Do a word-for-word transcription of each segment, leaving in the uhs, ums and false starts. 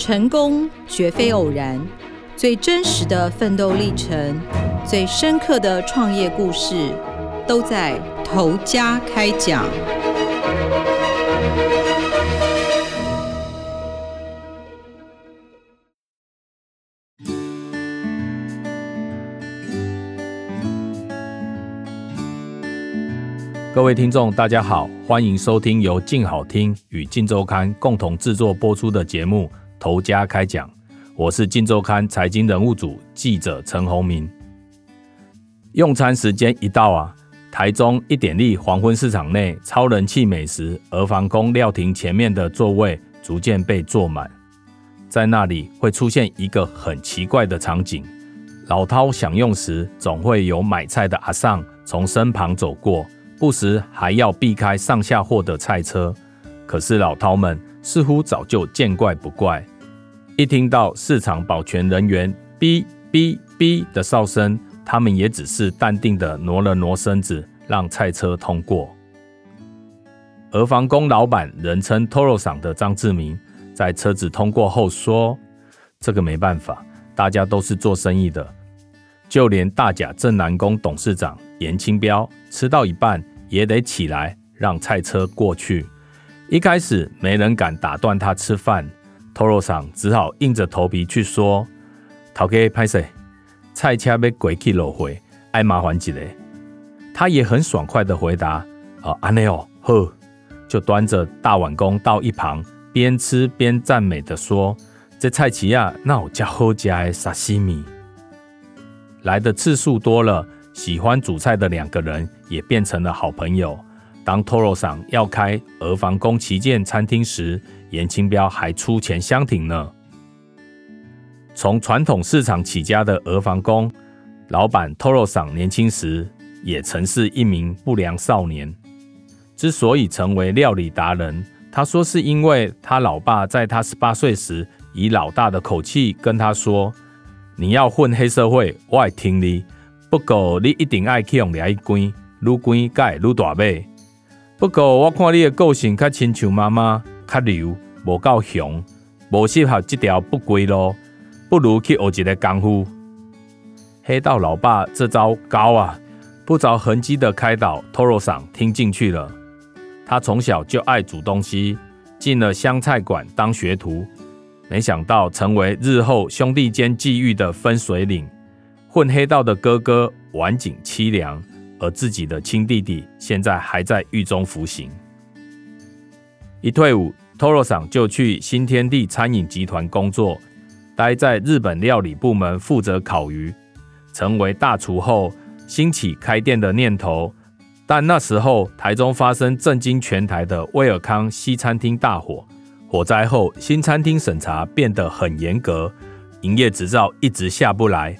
成功绝非偶然，最真实的奋斗历程，最深刻的创业故事，都在头家开讲。各位听众大家好，欢迎收听由静好听与静周刊共同制作播出的节目头家开讲，我是静周刊财经人物组记者陈宏明。用餐时间一到啊，台中一点力黄昏市场内超人气美食儿房宫料亭前面的座位逐渐被坐满，在那里会出现一个很奇怪的场景，老饕享用时总会有买菜的阿桑从身旁走过，不时还要避开上下货的菜车，可是老饕们似乎早就见怪不怪。一听到市场保全人员哔哔哔的哨声，他们也只是淡定的挪了挪身子，让菜车通过。儿房宫老板人称 Toro 赏的张志明，在车子通过后说：“这个没办法，大家都是做生意的。”就连大甲镇南宫董事长严清标吃到一半也得起来让菜车过去。一开始没人敢打断他吃饭， Toro 赏只好硬着头皮去说：“头家不好意思，菜车要过去路回，要麻烦一下。”他也很爽快的回答：“哦，安内哦，好。”就端着大碗公到一旁，边吃边赞美的说：“这菜市啊，哪有这么好吃的沙西米？”来的次数多了，喜欢煮菜的两个人也变成了好朋友。当 Toro 赏要开儿房宫旗舰餐厅时，严清标还出钱相挺呢。从传统市场起家的儿房宫老板 Toro 赏年轻时也曾是一名不良少年，之所以成为料理达人，他说是因为他老爸在他十八岁时以老大的口气跟他说：“你要混黑社会，我会听你，不过你一定要去用抓去关，越关才会越大尾。不过我看你的个性较亲像妈妈，较柔，无够雄，无适合这条不归路，不如去学一个功夫。”黑道老爸这招高啊，不着痕迹的开导 Toro 赏听进去了。他从小就爱煮东西，进了湘菜馆当学徒。没想到成为日后兄弟间际遇的分水岭，混黑道的哥哥晚景凄凉，而自己的亲弟弟现在还在狱中服刑。一退伍 Toro 赏就去新天地餐饮集团工作，待在日本料理部门负责烤鱼。成为大厨后兴起开店的念头，但那时候台中发生震惊全台的威尔康西餐厅大火，火灾后，新餐厅审查变得很严格，营业执照一直下不来，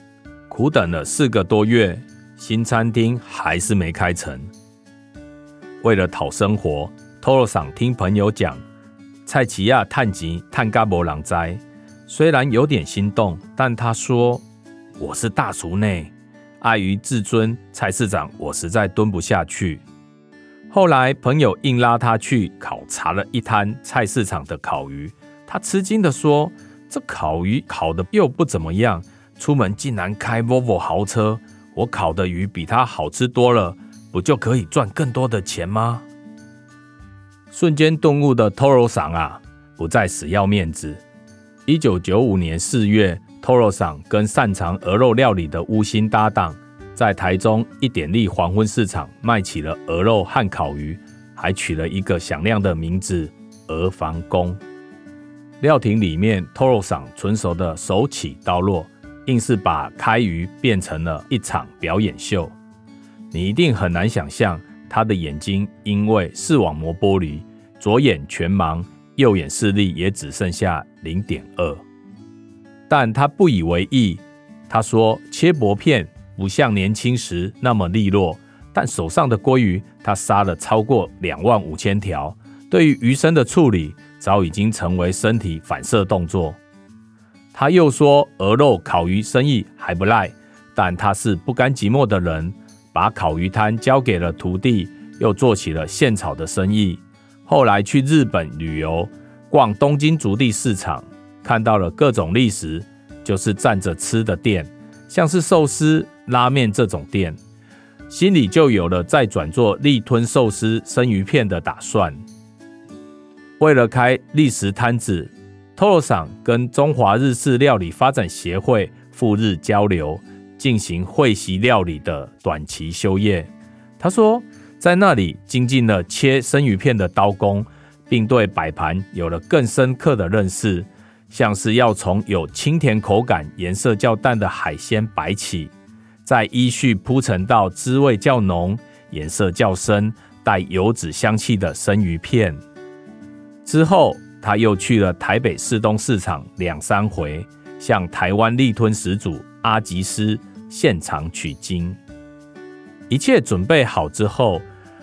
苦等了四个多月，新餐厅还是没开成。为了讨生活 ，Toro 赏听朋友讲，菜市仔趁钱趁甲无人知，虽然有点心动，但他说：“我是大厨内，碍于自尊，菜市场我实在蹲不下去。”后来朋友硬拉他去考察了一摊菜市场的烤鱼，他吃惊的说：“这烤鱼烤的又不怎么样，出门竟然开 Volvo 豪车，我烤的鱼比它好吃多了，不就可以赚更多的钱吗？”瞬间顿悟的 Toro 赏啊，不再死要面子。一九九五年四月 Toro 赏跟擅长鹅肉料理的乌心搭档，在台中一点力黄昏市场卖起了鹅肉和烤鱼，还取了一个响亮的名字儿房宫。料亭里面 Toro 赏纯熟的手起刀落，硬是把开鱼变成了一场表演秀。你一定很难想象，他的眼睛因为视网膜剥离，左眼全盲，右眼视力也只剩下 零点二。 但他不以为意，他说切薄片不像年轻时那么利落，但手上的鲑鱼他杀了超过两万五千条，对于鱼身的处理早已经成为身体反射动作。他又说鹅肉烤鱼生意还不赖，但他是不甘寂寞的人，把烤鱼摊交给了徒弟，又做起了现炒的生意。后来去日本旅游，逛东京足地市场，看到了各种历史，就是站着吃的店，像是寿司、拉面这种店，心里就有了再转做力吞寿司、生鱼片的打算。为了开历史摊子， Toro 桑跟中华日式料理发展协会赴日交流，进行会席料理的短期修业。他说，在那里精进了切生鱼片的刀工，并对摆盘有了更深刻的认识，像是要从有清甜口感、颜色较淡的海鲜摆起，再依序铺陈到滋味较浓、颜色较深、带油脂香气的生鱼片。之后，他又去了台北市东市场两三回，向台湾力吞始祖阿吉斯现场取经。一切准备好之后，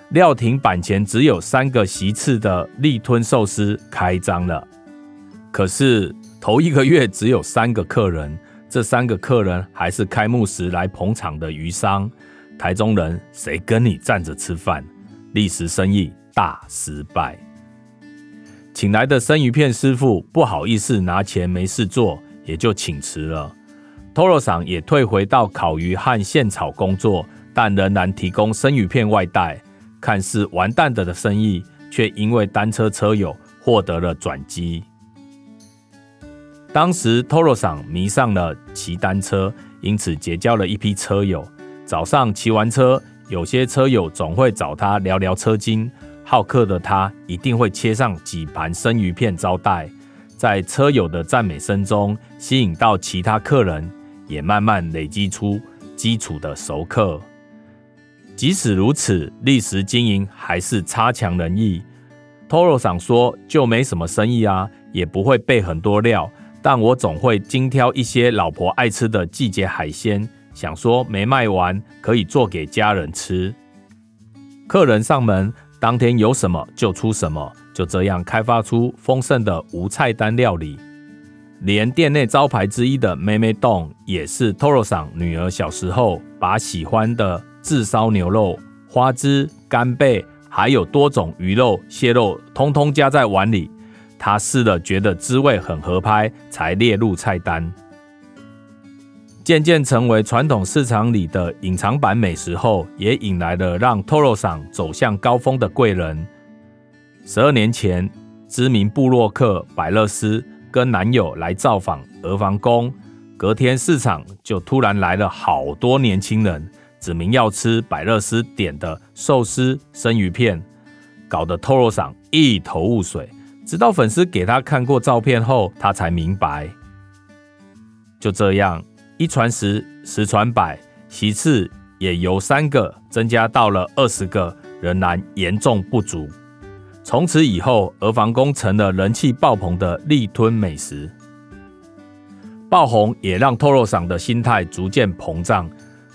料亭板前只有三个席次的力吞寿司开张了。可是头一个月只有三个客人，这三个客人还是开幕时来捧场的鱼商。台中人谁跟你站着吃饭？历时生意大失败。请来的生鱼片师傅不好意思拿钱没事做，也就请辞了。Toro 桑也退回到烤鱼和现炒工作，但仍然提供生鱼片外带。看似完蛋的生意，却因为单车车友获得了转机。当时 Toro 桑迷上了骑单车，因此结交了一批车友。早上骑完车，有些车友总会找他聊聊车经，好客的他一定会切上几盘生鱼片招待，在车友的赞美声中吸引到其他客人，也慢慢累积出基础的熟客。即使如此，历时经营还是差强人意。 Toro 桑说，就没什么生意啊，也不会备很多料，但我总会精挑一些老婆爱吃的季节海鲜，想说没卖完可以做给家人吃。客人上门当天有什么就出什么，就这样开发出丰盛的无菜单料理。连店内招牌之一的妹妹洞，也是 Toro 桑女儿小时候把喜欢的炙烧牛肉、花枝、干贝，还有多种鱼肉、蟹肉通通加在碗里，他试了觉得滋味很合拍，才列入菜单。渐渐成为传统市场里的隐藏版美食后，也引来了让 Toro 桑走向高峰的贵人。十二年前，知名部落客百乐斯跟男友来造访娥房宫，隔天市场就突然来了好多年轻人，指明要吃百乐斯点的寿司生鱼片，搞得 Toro 桑一头雾水。直到粉丝给他看过照片后，他才明白。就这样，一传十，十传百，席次也由三个增加到了二十个，仍然严重不足。从此以后，娥房宫成了人气爆棚的力吞美食。爆红也让 Toro 桑的心态逐渐膨胀，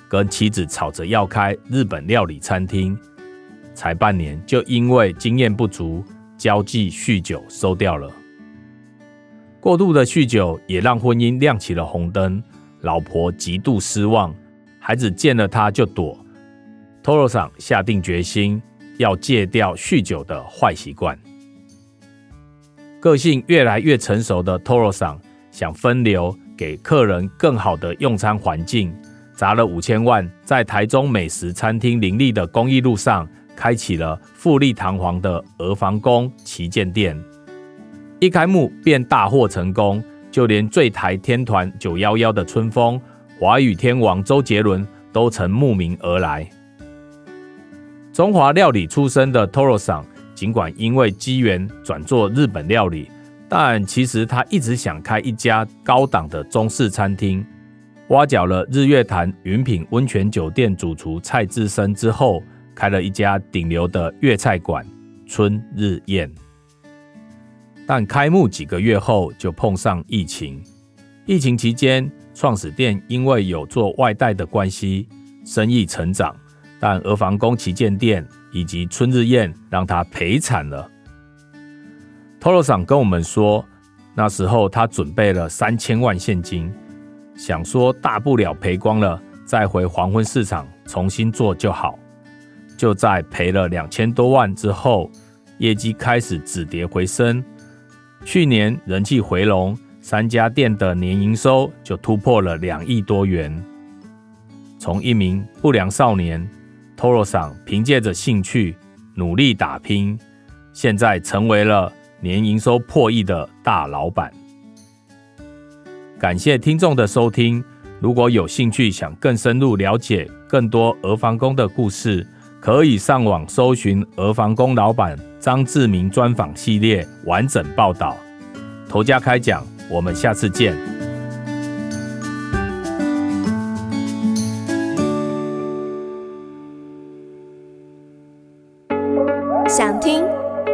跟妻子吵着要开日本料理餐厅，才半年就因为经验不足，交际酗酒收掉了。过度的酗酒也让婚姻亮起了红灯，老婆极度失望，孩子见了他就躲。Toro 桑下定决心要戒掉酗酒的坏习惯。个性越来越成熟的 Toro 桑想分流给客人更好的用餐环境，砸了五千万，在台中美食餐厅林立的公益路上，开启了富丽堂皇的娥房宫旗舰店，一开幕便大获成功，就连最台天团九一一的春风、华语天王周杰伦都曾慕名而来。中华料理出身的 Toro 桑，尽管因为机缘转做日本料理，但其实他一直想开一家高档的中式餐厅。挖角了日月潭云品温泉酒店主厨蔡志生之后，开了一家顶流的粤菜馆春日宴，但开幕几个月后就碰上疫情。疫情期间，创始店因为有做外带的关系，生意成长，但娥房宫旗舰店以及春日宴让他赔惨了。Toro 桑跟我们说，那时候他准备了三千万现金，想说大不了赔光了，再回黄昏市场重新做就好。就在赔了两千多万之后，业绩开始止跌回升。去年人气回笼，三家店的年营收就突破了两亿多元。从一名不良少年， Toro 桑凭借着兴趣努力打拼，现在成为了年营收破亿的大老板。感谢听众的收听，如果有兴趣想更深入了解更多儿房工的故事，可以上网搜寻儿房工老板张志明专访系列完整报道。头家开讲，我们下次见。想听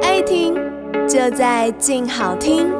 爱听就在静好听。